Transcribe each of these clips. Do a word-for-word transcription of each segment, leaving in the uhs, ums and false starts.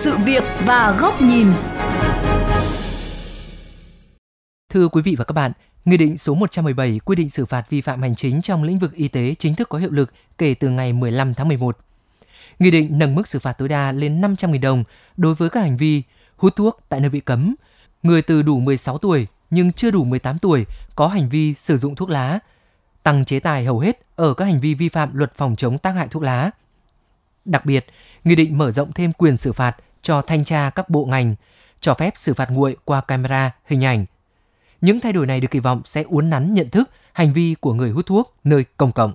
sự việc và góc nhìn. Thưa quý vị và các bạn, Nghị định số một trăm mười bảy quy định xử phạt vi phạm hành chính trong lĩnh vực y tế chính thức có hiệu lực kể từ ngày mười lăm tháng mười một. Nghị định nâng mức xử phạt tối đa lên năm trăm nghìn đồng đối với các hành vi hút thuốc tại nơi bị cấm, người từ đủ mười sáu tuổi nhưng chưa đủ mười tám tuổi có hành vi sử dụng thuốc lá, tăng chế tài hầu hết ở các hành vi vi phạm luật phòng chống tác hại thuốc lá. Đặc biệt, Nghị định mở rộng thêm quyền xử phạt cho thanh tra các bộ ngành, cho phép xử phạt nguội qua camera, hình ảnh. Những thay đổi này được kỳ vọng sẽ uốn nắn nhận thức hành vi của người hút thuốc nơi công cộng.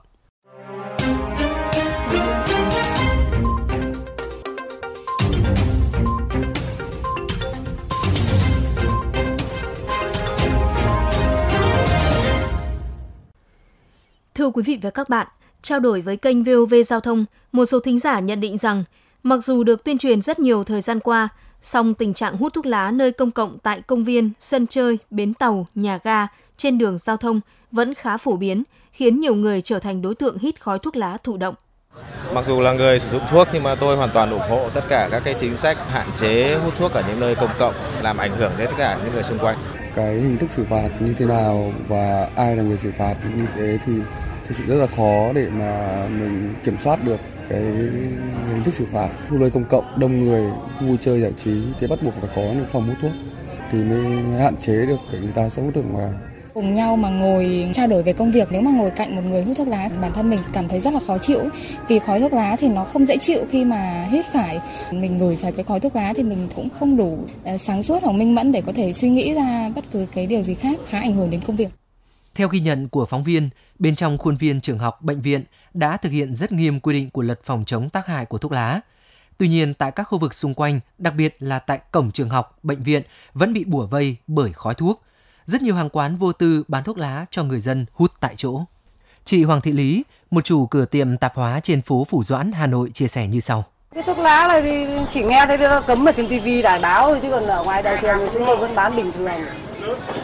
Thưa quý vị và các bạn, trao đổi với kênh vê o vê Giao thông, một số thính giả nhận định rằng mặc dù được tuyên truyền rất nhiều thời gian qua, song tình trạng hút thuốc lá nơi công cộng tại công viên, sân chơi, bến tàu, nhà ga, trên đường giao thông vẫn khá phổ biến, khiến nhiều người trở thành đối tượng hít khói thuốc lá thụ động. Mặc dù là người sử dụng thuốc nhưng mà tôi hoàn toàn ủng hộ tất cả các cái chính sách hạn chế hút thuốc ở những nơi công cộng làm ảnh hưởng đến tất cả những người xung quanh. Cái hình thức xử phạt như thế nào và ai là người xử phạt như thế thì thực sự rất là khó để mà mình kiểm soát được cái hình thức xử phạt. Khu nơi công cộng đông người, khu vui chơi giải trí thì bắt buộc phải có những phòng hút thuốc thì mới hạn chế được cái người ta sẽ hút thuốc vào. Cùng nhau mà ngồi trao đổi về công việc, nếu mà ngồi cạnh một người hút thuốc lá, bản thân mình cảm thấy rất là khó chịu. Vì khói thuốc lá thì nó không dễ chịu khi mà hít phải. Mình ngửi phải cái khói thuốc lá thì mình cũng không đủ sáng suốt hoặc minh mẫn để có thể suy nghĩ ra bất cứ cái điều gì khác, khá ảnh hưởng đến công việc. Theo ghi nhận của phóng viên, bên trong khuôn viên trường học, bệnh viện đã thực hiện rất nghiêm quy định của luật phòng chống tác hại của thuốc lá. Tuy nhiên, tại các khu vực xung quanh, đặc biệt là tại cổng trường học, bệnh viện vẫn bị bủa vây bởi khói thuốc. Rất nhiều hàng quán vô tư bán thuốc lá cho người dân hút tại chỗ. Chị Hoàng Thị Lý, một chủ cửa tiệm tạp hóa trên phố Phủ Doãn, Hà Nội chia sẻ như sau. Cái thuốc lá này thì chỉ nghe thấy nó cấm ở trên tivi đài báo thôi, chứ còn ở ngoài đời thường thì chúng tôi vẫn bán bình thường.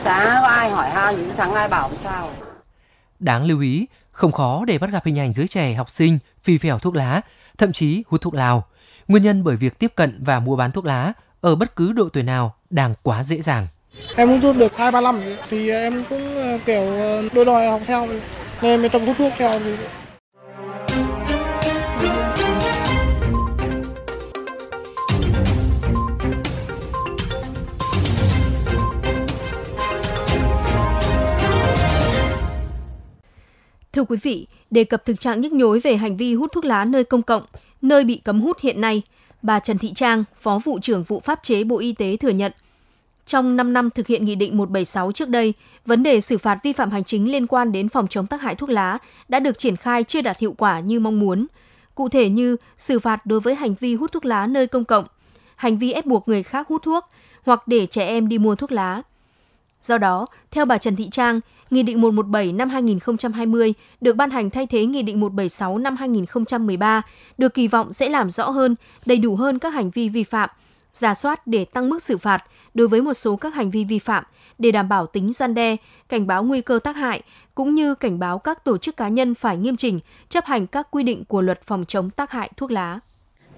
Chả có ai hỏi han, cũng chẳng ai bảo làm sao. Đáng lưu ý, không khó để bắt gặp hình ảnh giới trẻ học sinh phì phèo thuốc lá, thậm chí hút thuốc lào. Nguyên nhân bởi việc tiếp cận và mua bán thuốc lá ở bất cứ độ tuổi nào đang quá dễ dàng. Em hút thuốc được hai ba năm thì em cũng kiểu đôi đòi học theo nên mình trồng hút thuốc theo. Thưa quý vị, đề cập thực trạng nhức nhối về hành vi hút thuốc lá nơi công cộng, nơi bị cấm hút hiện nay, bà Trần Thị Trang, Phó Vụ trưởng Vụ Pháp chế Bộ Y tế thừa nhận, trong năm năm thực hiện Nghị định một bảy sáu trước đây, vấn đề xử phạt vi phạm hành chính liên quan đến phòng chống tác hại thuốc lá đã được triển khai chưa đạt hiệu quả như mong muốn. Cụ thể như xử phạt đối với hành vi hút thuốc lá nơi công cộng, hành vi ép buộc người khác hút thuốc hoặc để trẻ em đi mua thuốc lá. Do đó, theo bà Trần Thị Trang, Nghị định một trăm mười bảy năm hai nghìn không trăm hai mươi được ban hành thay thế Nghị định một trăm bảy mươi sáu năm hai nghìn không trăm mười ba được kỳ vọng sẽ làm rõ hơn, đầy đủ hơn các hành vi vi phạm, rà soát để tăng mức xử phạt đối với một số các hành vi vi phạm để đảm bảo tính răn đe, cảnh báo nguy cơ tác hại, cũng như cảnh báo các tổ chức cá nhân phải nghiêm chỉnh chấp hành các quy định của luật phòng chống tác hại thuốc lá.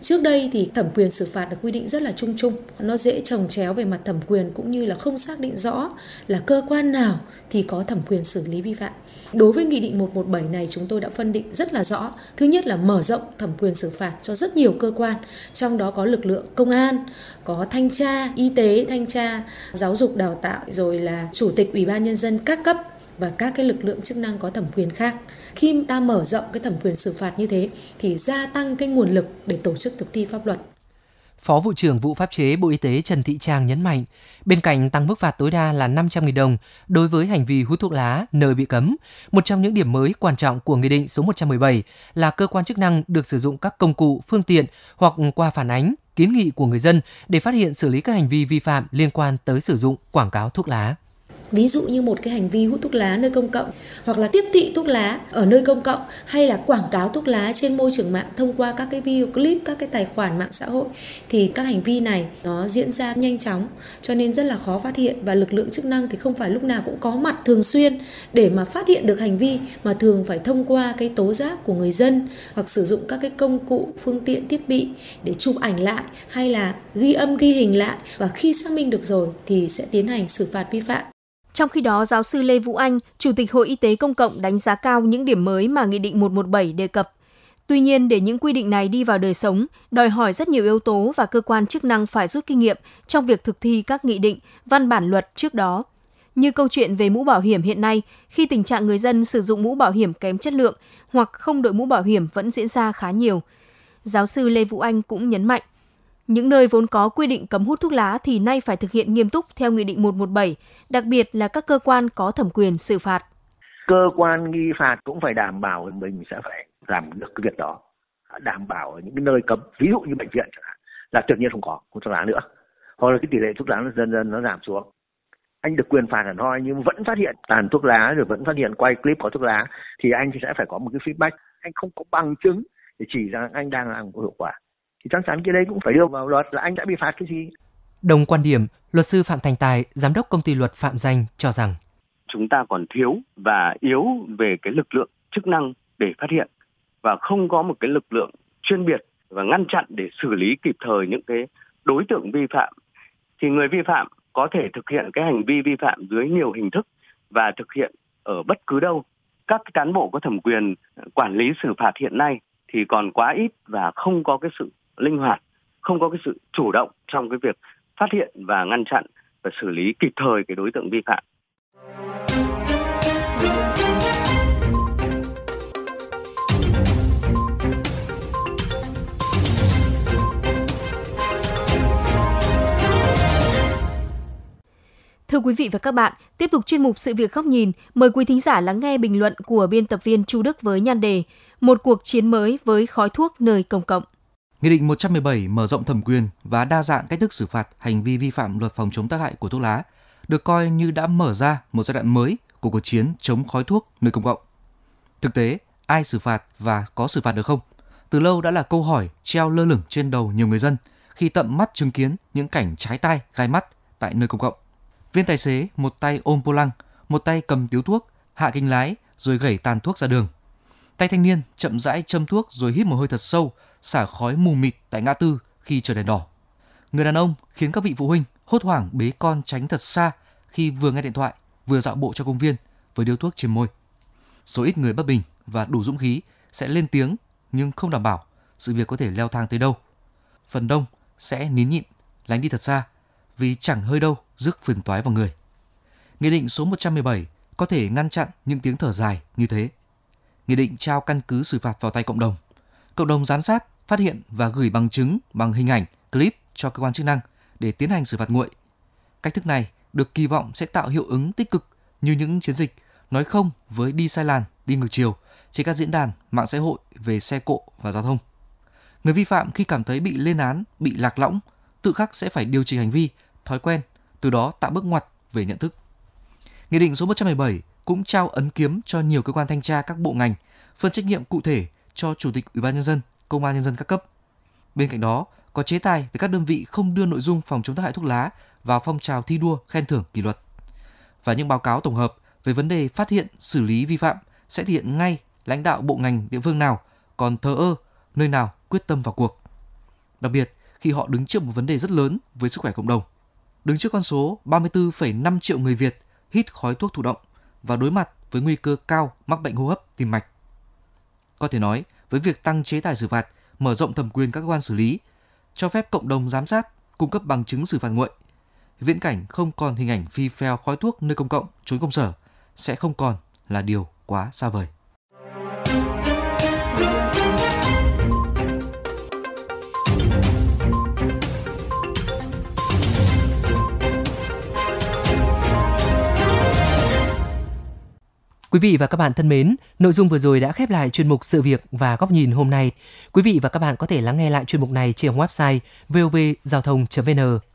Trước đây thì thẩm quyền xử phạt được quy định rất là chung chung, nó dễ chồng chéo về mặt thẩm quyền cũng như là không xác định rõ là cơ quan nào thì có thẩm quyền xử lý vi phạm. Đối với Nghị định một trăm mười bảy này chúng tôi đã phân định rất là rõ. Thứ nhất là mở rộng thẩm quyền xử phạt cho rất nhiều cơ quan, trong đó có lực lượng công an, có thanh tra, y tế, thanh tra, giáo dục đào tạo, rồi là chủ tịch ủy ban nhân dân các cấp và các cái lực lượng chức năng có thẩm quyền khác. Khi ta mở rộng cái thẩm quyền xử phạt như thế thì gia tăng cái nguồn lực để tổ chức thực thi pháp luật. Phó Vụ trưởng Vụ Pháp chế Bộ Y tế Trần Thị Trang nhấn mạnh, bên cạnh tăng mức phạt tối đa là năm trăm nghìn đồng đối với hành vi hút thuốc lá nơi bị cấm, một trong những điểm mới quan trọng của Nghị định số một trăm mười bảy là cơ quan chức năng được sử dụng các công cụ, phương tiện hoặc qua phản ánh, kiến nghị của người dân để phát hiện xử lý các hành vi vi phạm liên quan tới sử dụng quảng cáo thuốc lá. Ví dụ như một cái hành vi hút thuốc lá nơi công cộng, hoặc là tiếp thị thuốc lá ở nơi công cộng, hay là quảng cáo thuốc lá trên môi trường mạng thông qua các cái video clip, các cái tài khoản mạng xã hội, thì các hành vi này nó diễn ra nhanh chóng, cho nên rất là khó phát hiện, và lực lượng chức năng thì không phải lúc nào cũng có mặt thường xuyên để mà phát hiện được hành vi, mà thường phải thông qua cái tố giác của người dân, hoặc sử dụng các cái công cụ, phương tiện, thiết bị để chụp ảnh lại hay là ghi âm, ghi hình lại, và khi xác minh được rồi thì sẽ tiến hành xử phạt vi phạm. Trong khi đó, giáo sư Lê Vũ Anh, Chủ tịch Hội Y tế Công cộng đánh giá cao những điểm mới mà Nghị định một một bảy đề cập. Tuy nhiên, để những quy định này đi vào đời sống, đòi hỏi rất nhiều yếu tố và cơ quan chức năng phải rút kinh nghiệm trong việc thực thi các nghị định, văn bản luật trước đó. Như câu chuyện về mũ bảo hiểm hiện nay, khi tình trạng người dân sử dụng mũ bảo hiểm kém chất lượng hoặc không đội mũ bảo hiểm vẫn diễn ra khá nhiều. Giáo sư Lê Vũ Anh cũng nhấn mạnh, những nơi vốn có quy định cấm hút thuốc lá thì nay phải thực hiện nghiêm túc theo Nghị định một một bảy, đặc biệt là các cơ quan có thẩm quyền xử phạt. Cơ quan nghi phạt cũng phải đảm bảo mình sẽ phải làm được cái việc đó, đảm bảo ở những nơi cấm, ví dụ như bệnh viện là tuyệt nhiên không có hút thuốc lá nữa, hoặc là cái tỷ lệ thuốc lá nó dần dần nó giảm xuống. Anh được quyền phạt hẳn hoi nhưng vẫn phát hiện tàn thuốc lá, rồi vẫn phát hiện quay clip có thuốc lá, thì anh sẽ phải có một cái feedback. Anh không có bằng chứng để chỉ rằng anh đang làm có hiệu quả, thì chắc chắn cái đấy cũng phải đưa vào luật là anh đã bị phạt cái gì. Đồng quan điểm, luật sư Phạm Thành Tài, giám đốc công ty luật Phạm Danh cho rằng chúng ta còn thiếu và yếu về cái lực lượng chức năng để phát hiện, và không có một cái lực lượng chuyên biệt và ngăn chặn để xử lý kịp thời những cái đối tượng vi phạm. Thì người vi phạm có thể thực hiện cái hành vi vi phạm dưới nhiều hình thức và thực hiện ở bất cứ đâu. Các cán bộ có thẩm quyền quản lý xử phạt hiện nay thì còn quá ít và không có cái sự linh hoạt, không có cái sự chủ động trong cái việc phát hiện và ngăn chặn và xử lý kịp thời cái đối tượng vi phạm. Thưa quý vị và các bạn, tiếp tục chuyên mục Sự việc góc nhìn, mời quý thính giả lắng nghe bình luận của biên tập viên Chu Đức với nhan đề Một cuộc chiến mới với khói thuốc nơi công cộng. Nghị định một trăm mười bảy mở rộng thẩm quyền và đa dạng cách thức xử phạt hành vi vi phạm luật phòng chống tác hại của thuốc lá, được coi như đã mở ra một giai đoạn mới của cuộc chiến chống khói thuốc nơi công cộng. Thực tế, ai xử phạt và có xử phạt được không? Từ lâu đã là câu hỏi treo lơ lửng trên đầu nhiều người dân khi tận mắt chứng kiến những cảnh trái tai gai mắt tại nơi công cộng. Viên tài xế một tay ôm vô lăng, một tay cầm điếu thuốc, hạ kính lái rồi gẩy tàn thuốc ra đường. Tay thanh niên chậm rãi châm thuốc rồi hít một hơi thật sâu, xả khói mù mịt tại ngã tư khi chờ đèn đỏ. Người đàn ông khiến các vị phụ huynh hốt hoảng bế con tránh thật xa khi vừa nghe điện thoại, vừa dạo bộ trong công viên với điếu thuốc trên môi. Số ít người bất bình và đủ dũng khí sẽ lên tiếng, nhưng không đảm bảo sự việc có thể leo thang tới đâu. Phần đông sẽ nín nhịn, lánh đi thật xa vì chẳng hơi đâu rước phiền toái vào người. Nghị định số một trăm mười bảy có thể ngăn chặn những tiếng thở dài như thế. Nghị định trao căn cứ xử phạt vào tay cộng đồng. Cộng đồng giám sát, phát hiện và gửi bằng chứng bằng hình ảnh, clip cho cơ quan chức năng để tiến hành xử phạt nguội. Cách thức này được kỳ vọng sẽ tạo hiệu ứng tích cực như những chiến dịch nói không với đi sai làn, đi ngược chiều trên các diễn đàn, mạng xã hội về xe cộ và giao thông. Người vi phạm khi cảm thấy bị lên án, bị lạc lõng, tự khắc sẽ phải điều chỉnh hành vi, thói quen, từ đó tạo bước ngoặt về nhận thức. Nghị định số một trăm mười bảy cũng trao ấn kiếm cho nhiều cơ quan thanh tra các bộ ngành, phân trách nhiệm cụ thể cho Chủ tịch Ủy ban nhân dân, Công an nhân dân các cấp. Bên cạnh đó, có chế tài về các đơn vị không đưa nội dung phòng chống tác hại thuốc lá vào phong trào thi đua, khen thưởng, kỷ luật. Và những báo cáo tổng hợp về vấn đề phát hiện, xử lý vi phạm sẽ thể hiện ngay lãnh đạo bộ ngành địa phương nào còn thờ ơ, nơi nào quyết tâm vào cuộc. Đặc biệt, khi họ đứng trước một vấn đề rất lớn với sức khỏe cộng đồng, đứng trước con số ba mươi tư phẩy năm triệu người Việt hít khói thuốc thụ động và đối mặt với nguy cơ cao mắc bệnh hô hấp, tim mạch. Có thể nói, với việc tăng chế tài xử phạt, mở rộng thẩm quyền các cơ quan xử lý, cho phép cộng đồng giám sát cung cấp bằng chứng xử phạt nguội, viễn cảnh không còn hình ảnh phi phèo khói thuốc nơi công cộng, trốn công sở sẽ không còn là điều quá xa vời. Quý vị và các bạn thân mến, nội dung vừa rồi đã khép lại chuyên mục Sự việc và góc nhìn hôm nay. Quý vị và các bạn có thể lắng nghe lại chuyên mục này trên website vovgiaothong chấm vn.